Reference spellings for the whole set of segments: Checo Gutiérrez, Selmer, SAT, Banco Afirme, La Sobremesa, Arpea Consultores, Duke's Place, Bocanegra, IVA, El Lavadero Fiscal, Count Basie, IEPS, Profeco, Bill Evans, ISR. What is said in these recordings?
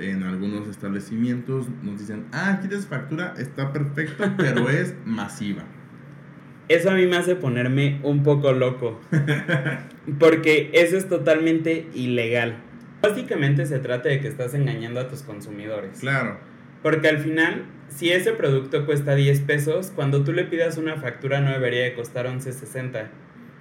en algunos establecimientos nos dicen, ah, ¿quieres factura? Está perfecta, pero es masiva. Eso a mí me hace ponerme un poco loco, porque eso es totalmente ilegal. Básicamente se trata de que estás engañando a tus consumidores. Claro. Porque al final, si ese producto cuesta 10 pesos, cuando tú le pidas una factura no debería de costar 11.60,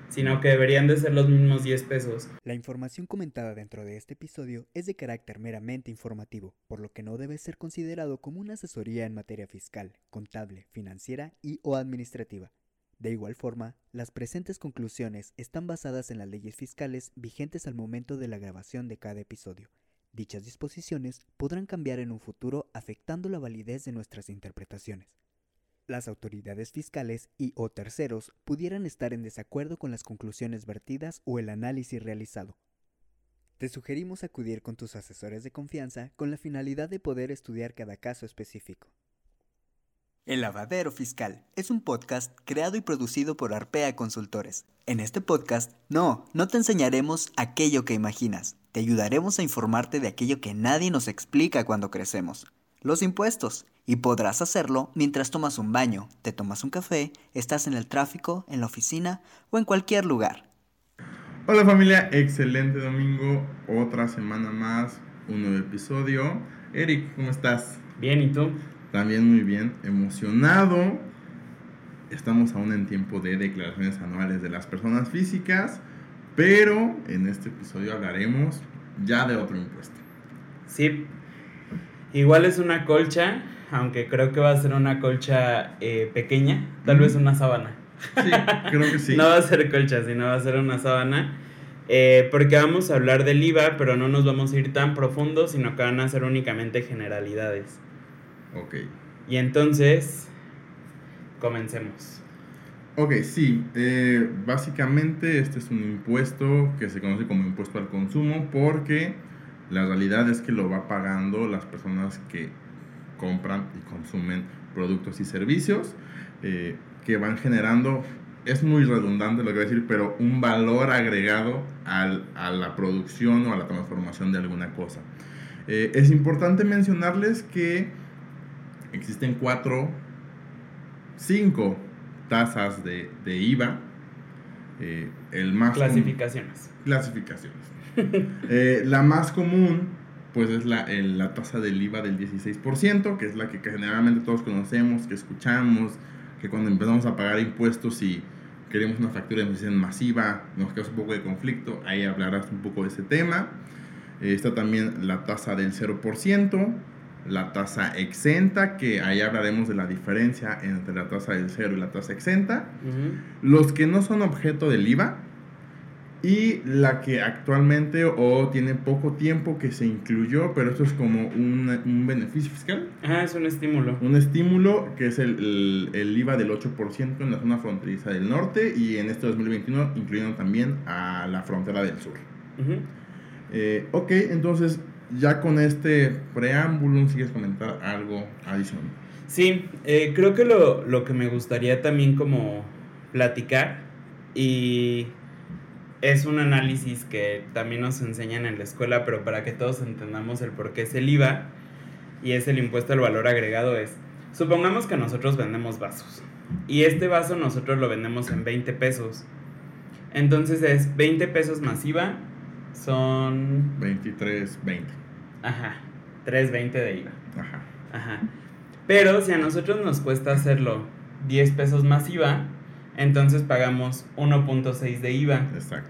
sino que deberían de ser los mismos 10 pesos. La información comentada dentro de este episodio es de carácter meramente informativo, por lo que no debe ser considerado como una asesoría en materia fiscal, contable, financiera y o administrativa. De igual forma, las presentes conclusiones están basadas en las leyes fiscales vigentes al momento de la grabación de cada episodio. Dichas disposiciones podrán cambiar en un futuro afectando la validez de nuestras interpretaciones. Las autoridades fiscales y o terceros pudieran estar en desacuerdo con las conclusiones vertidas o el análisis realizado. Te sugerimos acudir con tus asesores de confianza con la finalidad de poder estudiar cada caso específico. El Lavadero Fiscal es un podcast creado y producido por Arpea Consultores. En este podcast, no te enseñaremos aquello que imaginas. Te ayudaremos a informarte de aquello que nadie nos explica cuando crecemos. Los impuestos. Y podrás hacerlo mientras tomas un baño, te tomas un café, estás en el tráfico, en la oficina o en cualquier lugar. Hola familia, excelente domingo. Otra semana más, un nuevo episodio. Eric, ¿cómo estás? Bien, ¿y tú? También muy bien, emocionado. Estamos aún en tiempo de declaraciones anuales de las personas físicas, pero en este episodio hablaremos ya de otro impuesto. Sí, igual es una colcha, aunque creo que va a ser una colcha pequeña, tal vez una sábana. Sí, creo que sí. No va a ser colcha, sino va a ser una sábana. Porque vamos a hablar del IVA, pero no nos vamos a ir tan profundo, sino que van a ser únicamente generalidades. Ok. Y entonces, comencemos. Ok, sí. Básicamente, este es un impuesto que se conoce como impuesto al consumo porque la realidad es que lo va pagando las personas que compran y consumen productos y servicios que van generando, es muy redundante lo que voy a decir, pero un valor agregado a la producción o a la transformación de alguna cosa. Es importante mencionarles que existen 5 tasas de IVA. El más clasificaciones. La más común, pues es la tasa del IVA del 16%, que es la que generalmente todos conocemos, que escuchamos, que cuando empezamos a pagar impuestos y queremos una factura nos dicen masiva, nos causa un poco de conflicto. Ahí hablarás un poco de ese tema. Está también la tasa del 0%. La tasa exenta, que ahí hablaremos de la diferencia entre la tasa del 0 y la tasa exenta. Uh-huh. Los que no son objeto del IVA. Y la que actualmente tiene poco tiempo que se incluyó, pero esto es como un beneficio fiscal. Ah, es un estímulo. Un estímulo que es el IVA del 8% en la zona fronteriza del norte. Y en este 2021 incluyendo también a la frontera del sur. Uh-huh. Ok, entonces, ya con este preámbulo, ¿sigues comentar algo adicional? Sí, creo que lo que me gustaría también como platicar, y es un análisis que también nos enseñan en la escuela, pero para que todos entendamos el por qué es el IVA, y es el impuesto al valor agregado, es, supongamos que nosotros vendemos vasos, y este vaso nosotros lo vendemos en 20 pesos, entonces es 20 pesos más IVA, son 23.20. Ajá, 3.20 de IVA. Ajá. Pero si a nosotros nos cuesta hacerlo 10 pesos más IVA, entonces pagamos 1.6 de IVA. Exacto.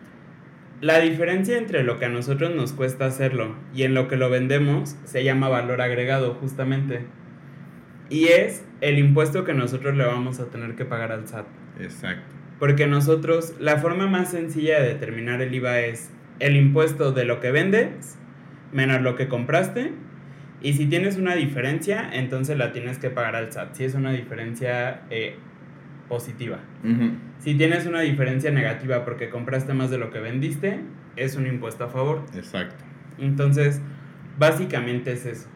La diferencia entre lo que a nosotros nos cuesta hacerlo y en lo que lo vendemos se llama valor agregado, justamente. Y es el impuesto que nosotros le vamos a tener que pagar al SAT. Exacto. Porque nosotros, la forma más sencilla de determinar el IVA es el impuesto de lo que vendes menos lo que compraste, y si tienes una diferencia, entonces la tienes que pagar al SAT, si es una diferencia positiva. Uh-huh. Si tienes una diferencia negativa porque compraste más de lo que vendiste, es un impuesto a favor. Exacto. Entonces, básicamente es eso.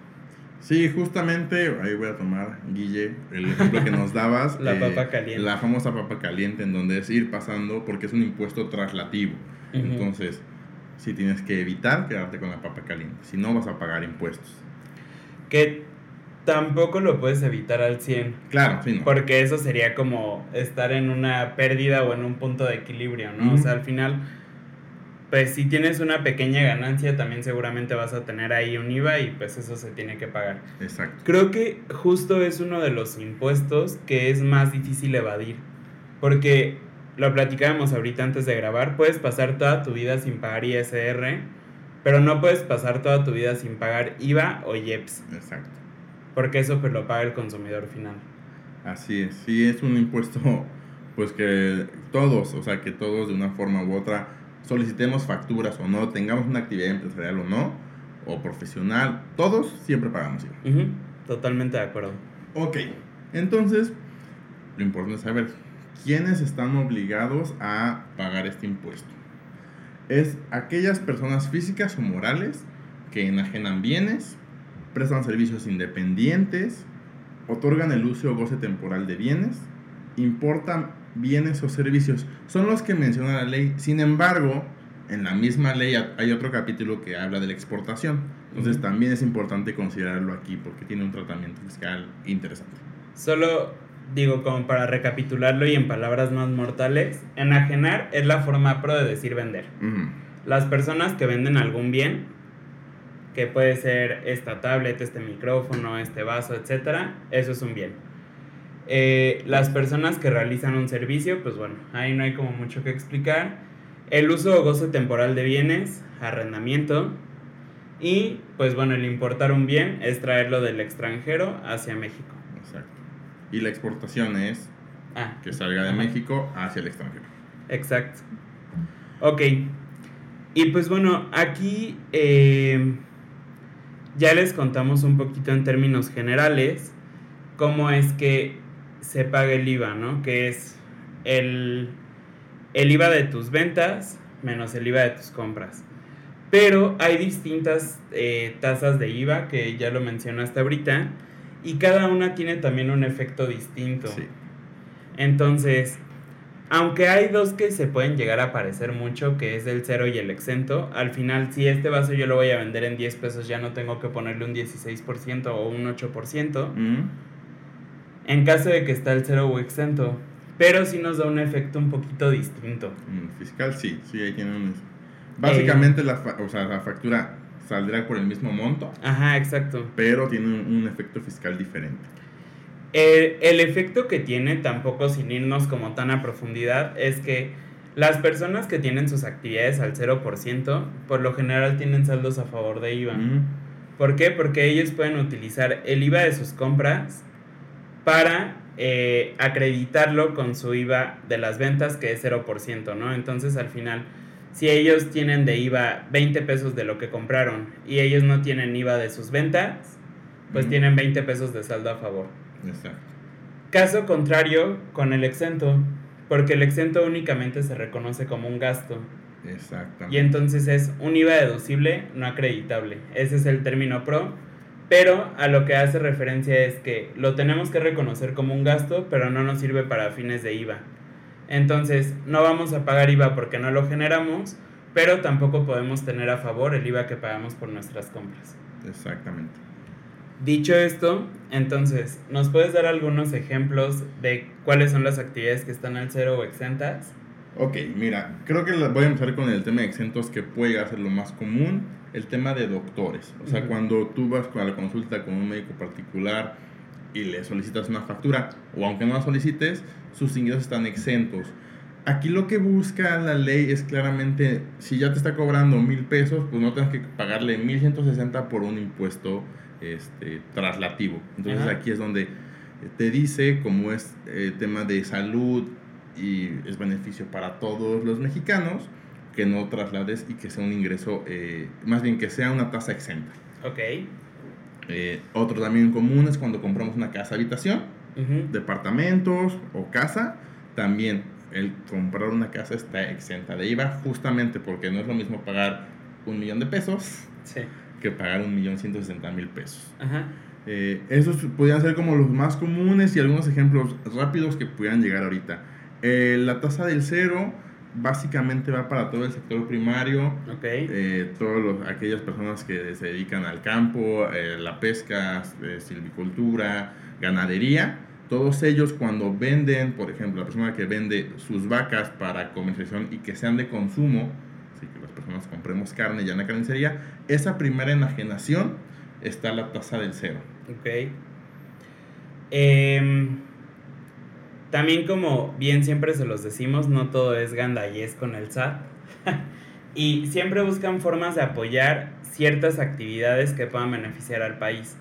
Sí, justamente, ahí voy a tomar, Guille, el ejemplo que nos dabas. La papa caliente. La famosa papa caliente, en donde es ir pasando, porque es un impuesto traslativo. Uh-huh. Entonces, si tienes que evitar quedarte con la papa caliente, si no vas a pagar impuestos. que tampoco lo puedes evitar al 100%. Claro, sí, no. Porque eso sería como estar en una pérdida o en un punto de equilibrio, ¿no? Uh-huh. O sea, al final, pues si tienes una pequeña ganancia, también seguramente vas a tener ahí un IVA y pues eso se tiene que pagar. Exacto. Creo que justo es uno de los impuestos que es más difícil evadir, porque lo platicábamos ahorita antes de grabar, puedes pasar toda tu vida sin pagar ISR, pero no puedes pasar toda tu vida sin pagar IVA o IEPS. Exacto. Porque eso pues lo paga el consumidor final. Así es, sí es un impuesto pues que todos, o sea que todos de una forma u otra, solicitemos facturas o no, tengamos una actividad empresarial o no, o profesional, todos siempre pagamos IVA. Uh-huh. Totalmente de acuerdo. Ok, entonces lo importante es saber quiénes están obligados a pagar este impuesto. Es aquellas personas físicas o morales que enajenan bienes, prestan servicios independientes, otorgan el uso o goce temporal de bienes, importan bienes o servicios. Son los que menciona la ley. Sin embargo, en la misma ley hay otro capítulo que habla de la exportación. Entonces también es importante considerarlo aquí porque tiene un tratamiento fiscal interesante. Solo digo, como para recapitularlo y en palabras más mortales, enajenar es la forma pro de decir vender. Uh-huh. Las personas que venden algún bien, que puede ser esta tablet, este micrófono, este vaso, etcétera, eso es un bien. Las personas que realizan un servicio, pues bueno, ahí no hay como mucho que explicar. El uso o goce temporal de bienes, arrendamiento. Y pues bueno, el importar un bien es traerlo del extranjero hacia México. Exacto. Y la exportación es que salga de México hacia el extranjero. Exacto. Ok. Y pues bueno, aquí ya les contamos un poquito en términos generales cómo es que se paga el IVA, ¿no? Que es el IVA de tus ventas menos el IVA de tus compras. Pero hay distintas tasas de IVA que ya lo mencionaste ahorita y cada una tiene también un efecto distinto. Sí. Entonces, aunque hay dos que se pueden llegar a parecer mucho, que es el cero y el exento, al final si este vaso yo lo voy a vender en 10 pesos, ya no tengo que ponerle un 16% o un 8%, en caso de que está el cero o exento, pero sí nos da un efecto un poquito distinto. Fiscal sí, ahí tiene un... Básicamente la factura saldrá por el mismo monto. Ajá, exacto. Pero tiene un efecto fiscal diferente. El efecto que tiene, tampoco sin irnos como tan a profundidad, es que las personas que tienen sus actividades al 0%, por lo general tienen saldos a favor de IVA. ¿Por qué? Porque ellos pueden utilizar el IVA de sus compras para acreditarlo con su IVA de las ventas, que es 0%, ¿no? Entonces, al final, si ellos tienen de IVA 20 pesos de lo que compraron y ellos no tienen IVA de sus ventas, pues tienen 20 pesos de saldo a favor. Exacto. Caso contrario con el exento, porque el exento únicamente se reconoce como un gasto. Exactamente. Y entonces es un IVA deducible no acreditable. Ese es el término pro, pero a lo que hace referencia es que lo tenemos que reconocer como un gasto, pero no nos sirve para fines de IVA. Entonces no vamos a pagar IVA porque no lo generamos, pero tampoco podemos tener a favor el IVA que pagamos por nuestras compras. Exactamente. Dicho esto, entonces, ¿nos puedes dar algunos ejemplos de cuáles son las actividades que están al cero o exentas? Ok, mira, creo que voy a empezar con el tema de exentos, que puede ser lo más común, el tema de doctores. O sea, cuando tú vas a la consulta con un médico particular y le solicitas una factura, o aunque no la solicites, sus ingresos están exentos. Aquí lo que busca la ley es claramente, si ya te está cobrando 1,000 pesos, pues no tengas que pagarle 1,160 por un impuesto traslativo. Entonces, ajá, aquí es donde te dice como es tema de salud y es beneficio para todos los mexicanos que no traslades y que sea un ingreso, más bien que sea una tasa exenta. Ok. Otro también común es cuando compramos una casa habitación, uh-huh, departamentos o casa. También el comprar una casa está exenta de IVA, justamente porque no es lo mismo pagar 1,000,000 de pesos. Sí. Que pagar 1,160,000 pesos. Ajá. Esos podrían ser como los más comunes y algunos ejemplos rápidos que pudieran llegar ahorita. La tasa del cero básicamente va para todo el sector primario, okay. Todas aquellas personas que se dedican al campo, la pesca, silvicultura, ganadería. Todos ellos cuando venden, por ejemplo, la persona que vende sus vacas para comercialización y que sean de consumo, así que las personas compremos carne ya en la carnicería, esa primera enajenación está a la tasa del 0. Ok. También, como bien siempre se los decimos, no todo es gandallez con el SAT. Y siempre buscan formas de apoyar ciertas actividades que puedan beneficiar al país.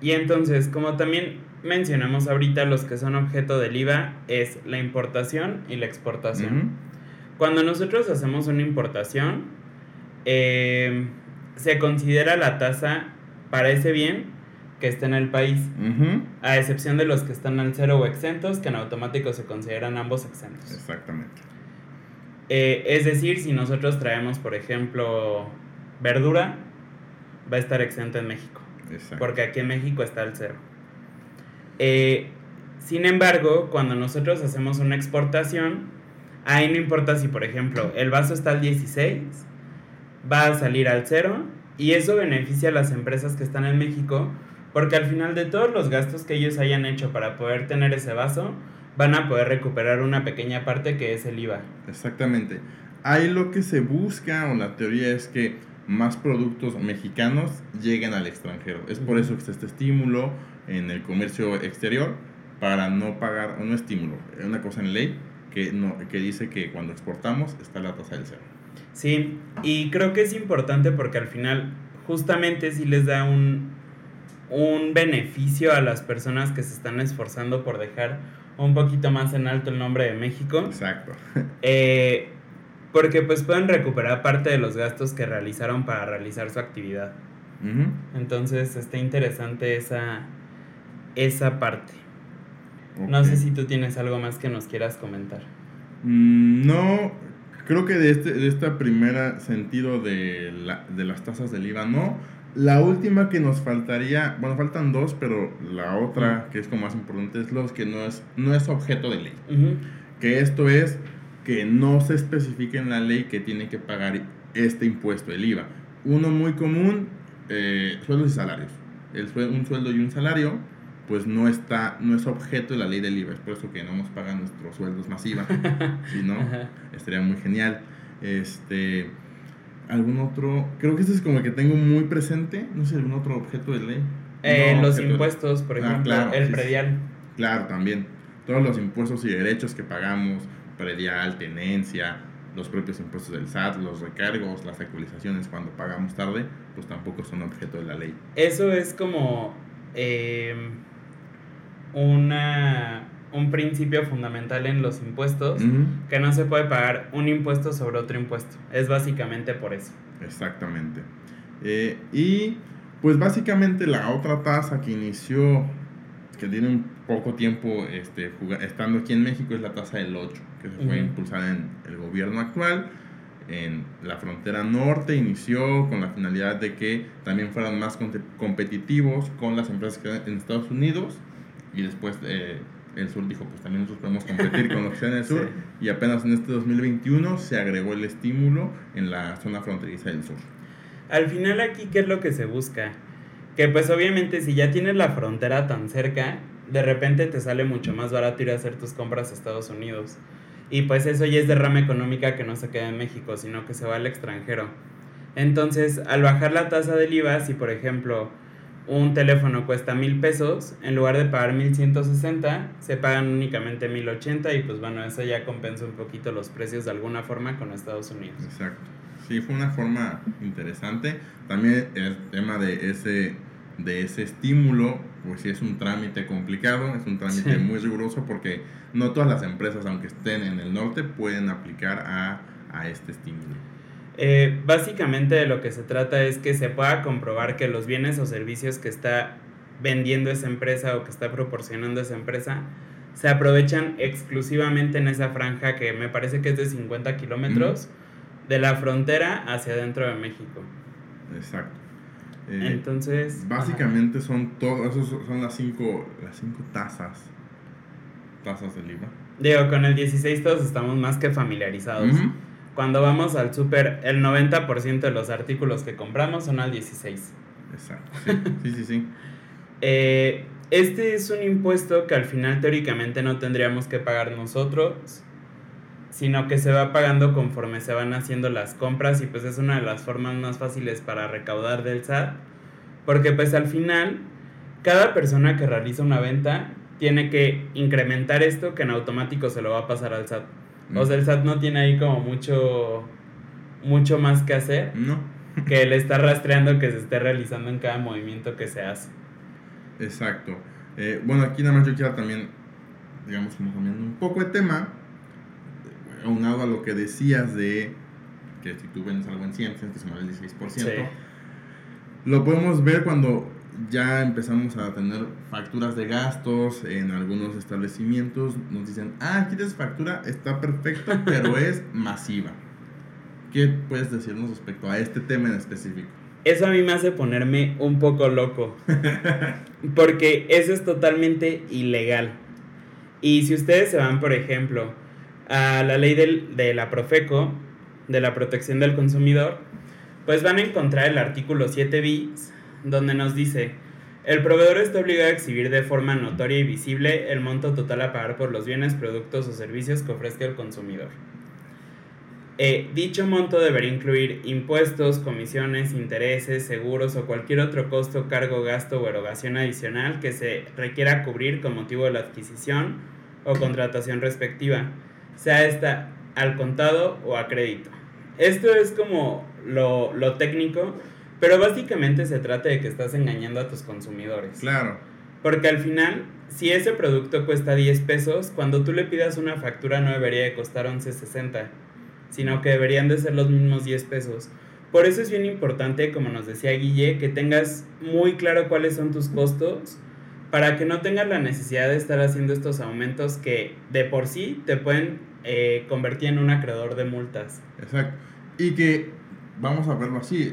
Y entonces, como también mencionamos ahorita, los que son objeto del IVA es la importación y la exportación. Cuando nosotros hacemos una importación, se considera la tasa para ese bien que está en el país, a excepción de los que están al cero o exentos, que en automático se consideran ambos exentos. Exactamente. Es decir, si nosotros traemos, por ejemplo, verdura, va a estar exento en México. Exacto. Porque aquí en México está al cero. Sin embargo, cuando nosotros hacemos una exportación, ahí no importa si, por ejemplo, el vaso está al 16, va a salir al cero, y eso beneficia a las empresas que están en México, porque al final de todos los gastos que ellos hayan hecho para poder tener ese vaso, van a poder recuperar una pequeña parte que es el IVA. Exactamente. Ahí lo que se busca, o la teoría, es que más productos mexicanos lleguen al extranjero. Es por eso que está este estímulo en el comercio exterior, para no pagar, un estímulo, una cosa en ley que dice que cuando exportamos está la tasa del cero. Sí, y creo que es importante porque al final justamente sí les da un beneficio a las personas que se están esforzando por dejar un poquito más en alto el nombre de México. Exacto. Porque pues pueden recuperar parte de los gastos que realizaron para realizar su actividad. Entonces está interesante esa parte. Okay. No sé si tú tienes algo más que nos quieras comentar. No, creo que de este primer sentido de las tasas del IVA no. La última que nos faltaría, bueno, faltan dos, pero la otra que es como más importante es los que no es objeto de ley. Que esto es que no se especifique en la ley que tiene que pagar este impuesto, el IVA. Uno muy común, sueldos y salarios. Un sueldo y un salario, pues no es objeto de la ley del IVA. Es por eso que no nos pagan nuestros sueldos más IVA. Si no, estaría muy genial. ¿Algún otro? Creo que este es como el que tengo muy presente. No sé, ¿algún otro objeto de ley? Los impuestos, por ejemplo, claro, el predial. Claro, también. Todos los impuestos y derechos que pagamos, predial, tenencia, los propios impuestos del SAT, los recargos, las actualizaciones cuando pagamos tarde, pues tampoco son objeto de la ley. Eso es como un principio fundamental en los impuestos, que no se puede pagar un impuesto sobre otro impuesto. Es básicamente por eso. Exactamente. Y pues básicamente la otra tasa que inició, que tiene un poco tiempo estando aquí en México, es la tasa del 8, que se fue impulsada en el gobierno actual. En la frontera norte inició con la finalidad de que también fueran más competitivos con las empresas que están en Estados Unidos, y después el sur dijo, pues también nosotros podemos competir con los que están en el sur, y apenas en este 2021 se agregó el estímulo en la zona fronteriza del sur. Al final aquí, ¿qué es lo que se busca? Que pues obviamente si ya tienes la frontera tan cerca, de repente te sale mucho más barato ir a hacer tus compras a Estados Unidos. Y pues eso ya es derrama económica que no se queda en México, sino que se va al extranjero. Entonces, al bajar la tasa del IVA, si por ejemplo un teléfono cuesta 1,000 pesos, en lugar de pagar 1,160, se pagan únicamente 1,080, y pues bueno, eso ya compensa un poquito los precios de alguna forma con Estados Unidos. Exacto. Sí, fue una forma interesante. También el tema de ese estímulo, pues sí es un trámite complicado, es un trámite muy riguroso, porque no todas las empresas, aunque estén en el norte, pueden aplicar a este estímulo. Básicamente de lo que se trata es que se pueda comprobar que los bienes o servicios que está vendiendo esa empresa o que está proporcionando esa empresa se aprovechan exclusivamente en esa franja que me parece que es de 50 kilómetros de la frontera hacia dentro de México. Exacto. Entonces, básicamente son las cinco tasas del IVA. Digo, con el 16 todos estamos más que familiarizados. Uh-huh. Cuando vamos al súper, el 90% de los artículos que compramos son al 16. Exacto, sí. Este es un impuesto que al final teóricamente no tendríamos que pagar nosotros, sino que se va pagando conforme se van haciendo las compras, y pues es una de las formas más fáciles para recaudar del SAT, porque pues al final cada persona que realiza una venta tiene que incrementar esto, que en automático se lo va a pasar al SAT. O sea, el SAT no tiene ahí como mucho más que hacer, no, que le está rastreando que se esté realizando en cada movimiento que se hace. Exacto. Bueno, aquí nada más yo quiero también, digamos, como cambiando un poco de tema, aunado a lo que decías de que si tú vendes algo en 100, tienes que sumar el 16%. Sí. Lo podemos ver cuando ya empezamos a tener facturas de gastos en algunos establecimientos. Nos dicen, ¿quieres factura? Está perfecto, pero es masiva. ¿Qué puedes decirnos respecto a este tema en específico? Eso a mí me hace ponerme un poco loco, porque eso es totalmente ilegal. Y si ustedes se van, por ejemplo, a la ley de la Profeco, de la protección del consumidor, pues van a encontrar el artículo 7 bis, donde nos dice: el proveedor está obligado a exhibir de forma notoria y visible el monto total a pagar por los bienes, productos o servicios que ofrezca el consumidor. Dicho monto deberá incluir impuestos, comisiones, intereses, seguros o cualquier otro costo, cargo, gasto o erogación adicional que se requiera cubrir con motivo de la adquisición o contratación respectiva, sea esta al contado o a crédito. Esto es como lo técnico, pero básicamente se trata de que estás engañando a tus consumidores. Claro. Porque al final, si ese producto cuesta 10 pesos, cuando tú le pidas una factura no debería de costar 11.60, sino que deberían de ser los mismos 10 pesos. Por eso es bien importante, como nos decía Guille, que tengas muy claro cuáles son tus costos, para que no tengas la necesidad de estar haciendo estos aumentos que de por sí te pueden convertir en un acreedor de multas. Exacto. Y que vamos a verlo así,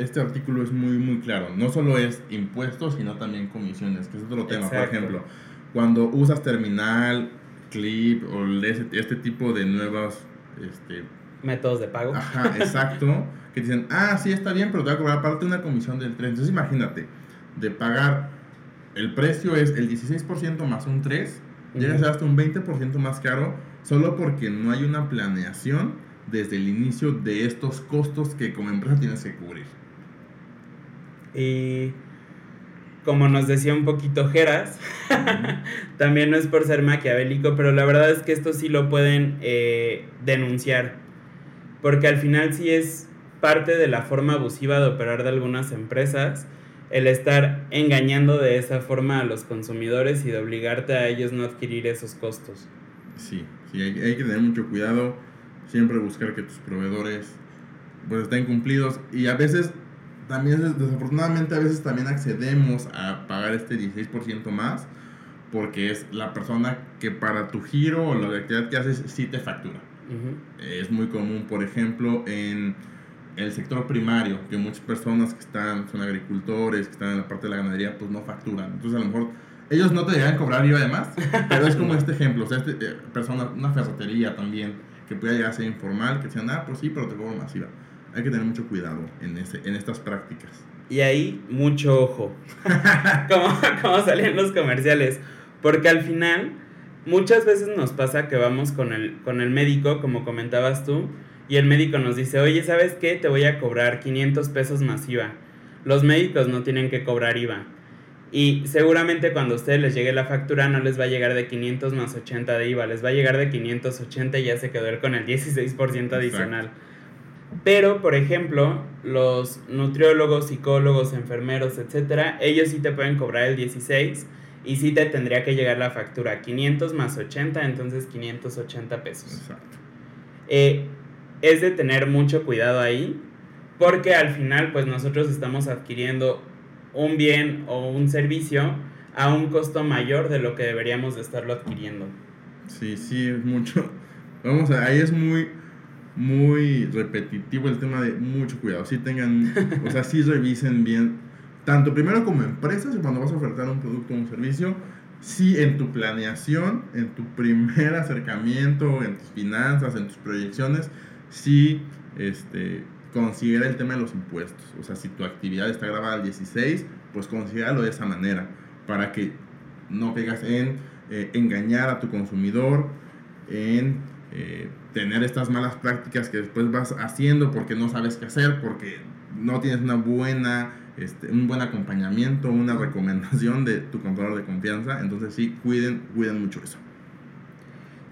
este artículo es muy muy claro, no solo es impuestos sino también comisiones, que es otro tema. Exacto. Por ejemplo, cuando usas terminal, clip o este tipo de nuevas métodos de pago. Ajá, exacto. Que dicen, sí está bien, pero te voy a cobrar aparte una comisión del 3%. Entonces imagínate, de pagar el precio es el 16% más un 3%, uh-huh, llegas hasta un 20% más caro, solo porque no hay una planeación desde el inicio de estos costos que como empresa tienes que cubrir. Y como nos decía un poquito Geras, también no es por ser maquiavélico, pero la verdad es que esto sí lo pueden denunciar, porque al final sí es parte de la forma abusiva de operar de algunas empresas, el estar engañando de esa forma a los consumidores y de obligarte a ellos no adquirir esos costos. Sí, hay que tener mucho cuidado, siempre buscar que tus proveedores pues estén cumplidos, y a veces también, desafortunadamente, a veces también accedemos a pagar este 16% más porque es la persona que para tu giro o la actividad que haces sí te factura. Uh-huh. Es muy común, por ejemplo, en el sector primario, que muchas personas que son agricultores, que están en la parte de la ganadería, pues no facturan. Entonces, a lo mejor ellos no te deberían cobrar IVA además, pero es como este ejemplo. O sea, persona, una ferretería también, que pueda llegar a ser informal, que decían, pues sí, pero te cobro más IVA. Hay que tener mucho cuidado en estas prácticas. Y ahí, mucho ojo. como salían los comerciales. Porque al final, muchas veces nos pasa que vamos con el médico, como comentabas tú, y el médico nos dice, oye, ¿sabes qué? Te voy a cobrar 500 pesos más IVA. Los médicos no tienen que cobrar IVA. Y seguramente cuando a ustedes les llegue la factura no les va a llegar de 500 más 80 de IVA. Les va a llegar de 580 y ya se quedó con el 16% adicional. Exacto. Pero, por ejemplo, los nutriólogos, psicólogos, enfermeros, etcétera, ellos sí te pueden cobrar el 16 y sí te tendría que llegar la factura 500 más 80, entonces 580 pesos. Exacto. Es de tener mucho cuidado ahí, porque al final pues nosotros estamos adquiriendo un bien o un servicio a un costo mayor de lo que deberíamos de estarlo adquiriendo. Sí, es mucho. Vamos a, ahí es muy repetitivo el tema de mucho cuidado. Sí tengan, o sea, sí revisen bien, tanto primero como empresas, cuando vas a ofertar un producto o un servicio, si en tu planeación, en tu primer acercamiento, en tus finanzas, en tus proyecciones, si considera el tema de los impuestos. O sea, si tu actividad está grabada al 16, pues considéralo de esa manera, para que no caigas en engañar a tu consumidor, en tener estas malas prácticas que después vas haciendo porque no sabes qué hacer, porque no tienes una buena, un buen acompañamiento, una recomendación de tu contador de confianza. Entonces sí, cuiden mucho eso.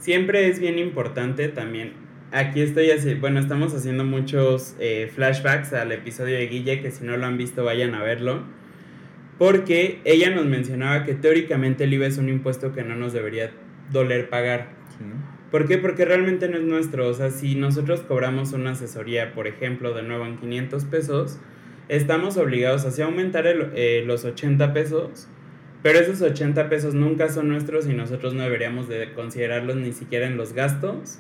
Siempre es bien importante también, aquí estamos haciendo muchos flashbacks al episodio de Guille, que si no lo han visto vayan a verlo, porque ella nos mencionaba que teóricamente el IVA es un impuesto que no nos debería doler pagar. Sí, ¿no? ¿Por qué? Porque realmente no es nuestro. O sea, si nosotros cobramos una asesoría, por ejemplo, de nuevo en 500 pesos, estamos obligados a aumentar los 80 pesos, pero esos 80 pesos nunca son nuestros y nosotros no deberíamos de considerarlos ni siquiera en los gastos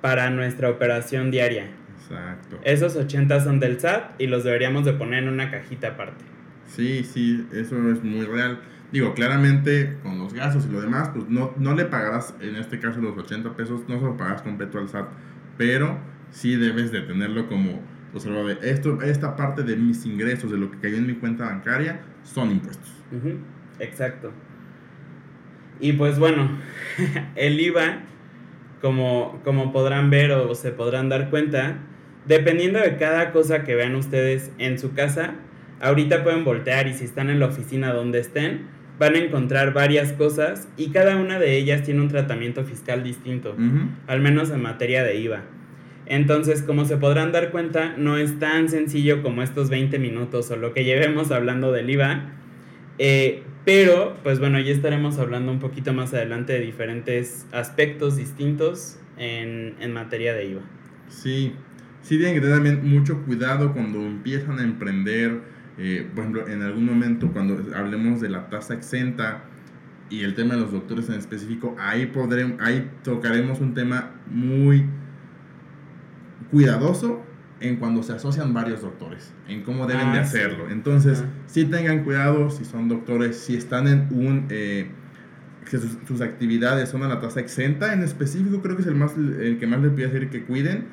para nuestra operación diaria. Exacto. Esos 80 son del SAT y los deberíamos de poner en una cajita aparte. Sí, eso es muy real. Digo, claramente con los gastos y lo demás, pues no le pagarás, en este caso los 80 pesos, no se lo pagarás completo al SAT, pero sí debes de tenerlo como observado. Esta parte de mis ingresos, de lo que cayó en mi cuenta bancaria, son impuestos. Uh-huh. Exacto. Y pues bueno, el IVA, como podrán ver o se podrán dar cuenta, dependiendo de cada cosa que vean ustedes en su casa, ahorita pueden voltear y si están en la oficina donde estén, van a encontrar varias cosas y cada una de ellas tiene un tratamiento fiscal distinto, uh-huh, al menos en materia de IVA. Entonces, como se podrán dar cuenta, no es tan sencillo como estos 20 minutos o lo que llevemos hablando del IVA, pero, pues bueno, ya estaremos hablando un poquito más adelante de diferentes aspectos distintos en materia de IVA. Sí, tienen que tener también mucho cuidado cuando empiezan a emprender. Por ejemplo, en algún momento cuando hablemos de la tasa exenta y el tema de los doctores en específico, ahí tocaremos un tema muy cuidadoso en cuando se asocian varios doctores, en cómo deben de hacerlo. Sí. Entonces, sí tengan cuidado si son doctores, si están en que sus actividades son a la tasa exenta, en específico creo que es el que más les pide decir que cuiden,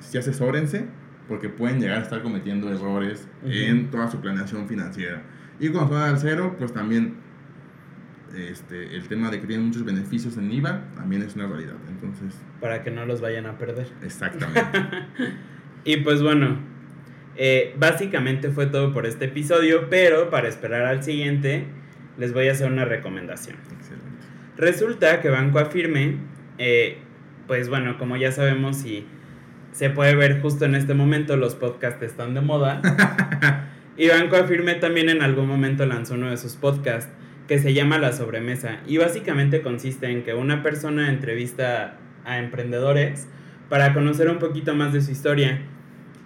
si asesórense, porque pueden llegar a estar cometiendo errores, uh-huh, en toda su planeación financiera. Y cuando van al cero, pues también el tema de que tienen muchos beneficios en IVA también es una realidad. Entonces, para que no los vayan a perder. Exactamente. Y pues bueno, básicamente fue todo por este episodio, pero para esperar al siguiente les voy a hacer una recomendación. Excelente. Resulta que Banco Afirme, pues bueno, como ya sabemos, si se puede ver justo en este momento, los podcasts están de moda. Y Banco Afirme también en algún momento lanzó uno de sus podcasts que se llama La Sobremesa. Y básicamente consiste en que una persona entrevista a emprendedores para conocer un poquito más de su historia.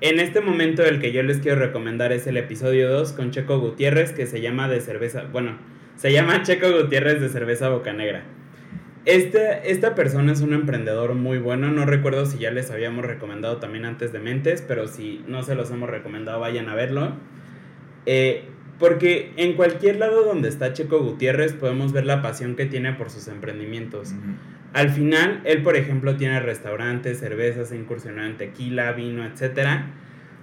En este momento el que yo les quiero recomendar es el episodio 2 con Checo Gutiérrez, que se llama se llama Checo Gutiérrez de Cerveza Bocanegra. Esta persona es un emprendedor muy bueno, no recuerdo si ya les habíamos recomendado también antes de Mentes, pero si no se los hemos recomendado vayan a verlo, porque en cualquier lado donde está Checo Gutiérrez podemos ver la pasión que tiene por sus emprendimientos. Uh-huh. Al final, él por ejemplo tiene restaurantes, cervezas, ha incursionado en tequila, vino, etcétera,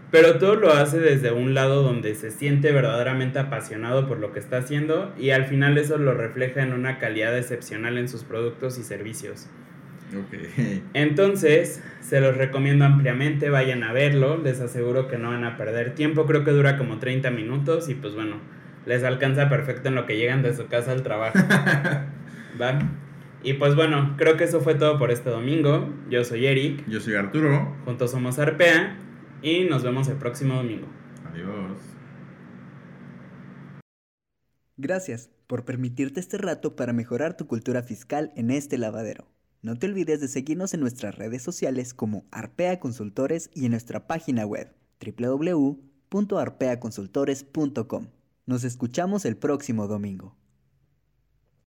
pero todo lo hace desde un lado donde se siente verdaderamente apasionado por lo que está haciendo y al final eso lo refleja en una calidad excepcional en sus productos y servicios. Okay. Entonces, se los recomiendo ampliamente, vayan a verlo, les aseguro que no van a perder tiempo, creo que dura como 30 minutos y pues bueno, les alcanza perfecto en lo que llegan de su casa al trabajo. ¿Va? Y pues bueno, creo que eso fue todo por este domingo. Yo soy Eric. Yo soy Arturo. Juntos somos Arpea. Y nos vemos el próximo domingo. Adiós. Gracias por permitirte este rato para mejorar tu cultura fiscal en este lavadero. No te olvides de seguirnos en nuestras redes sociales como Arpea Consultores y en nuestra página web www.arpeaconsultores.com. Nos escuchamos el próximo domingo.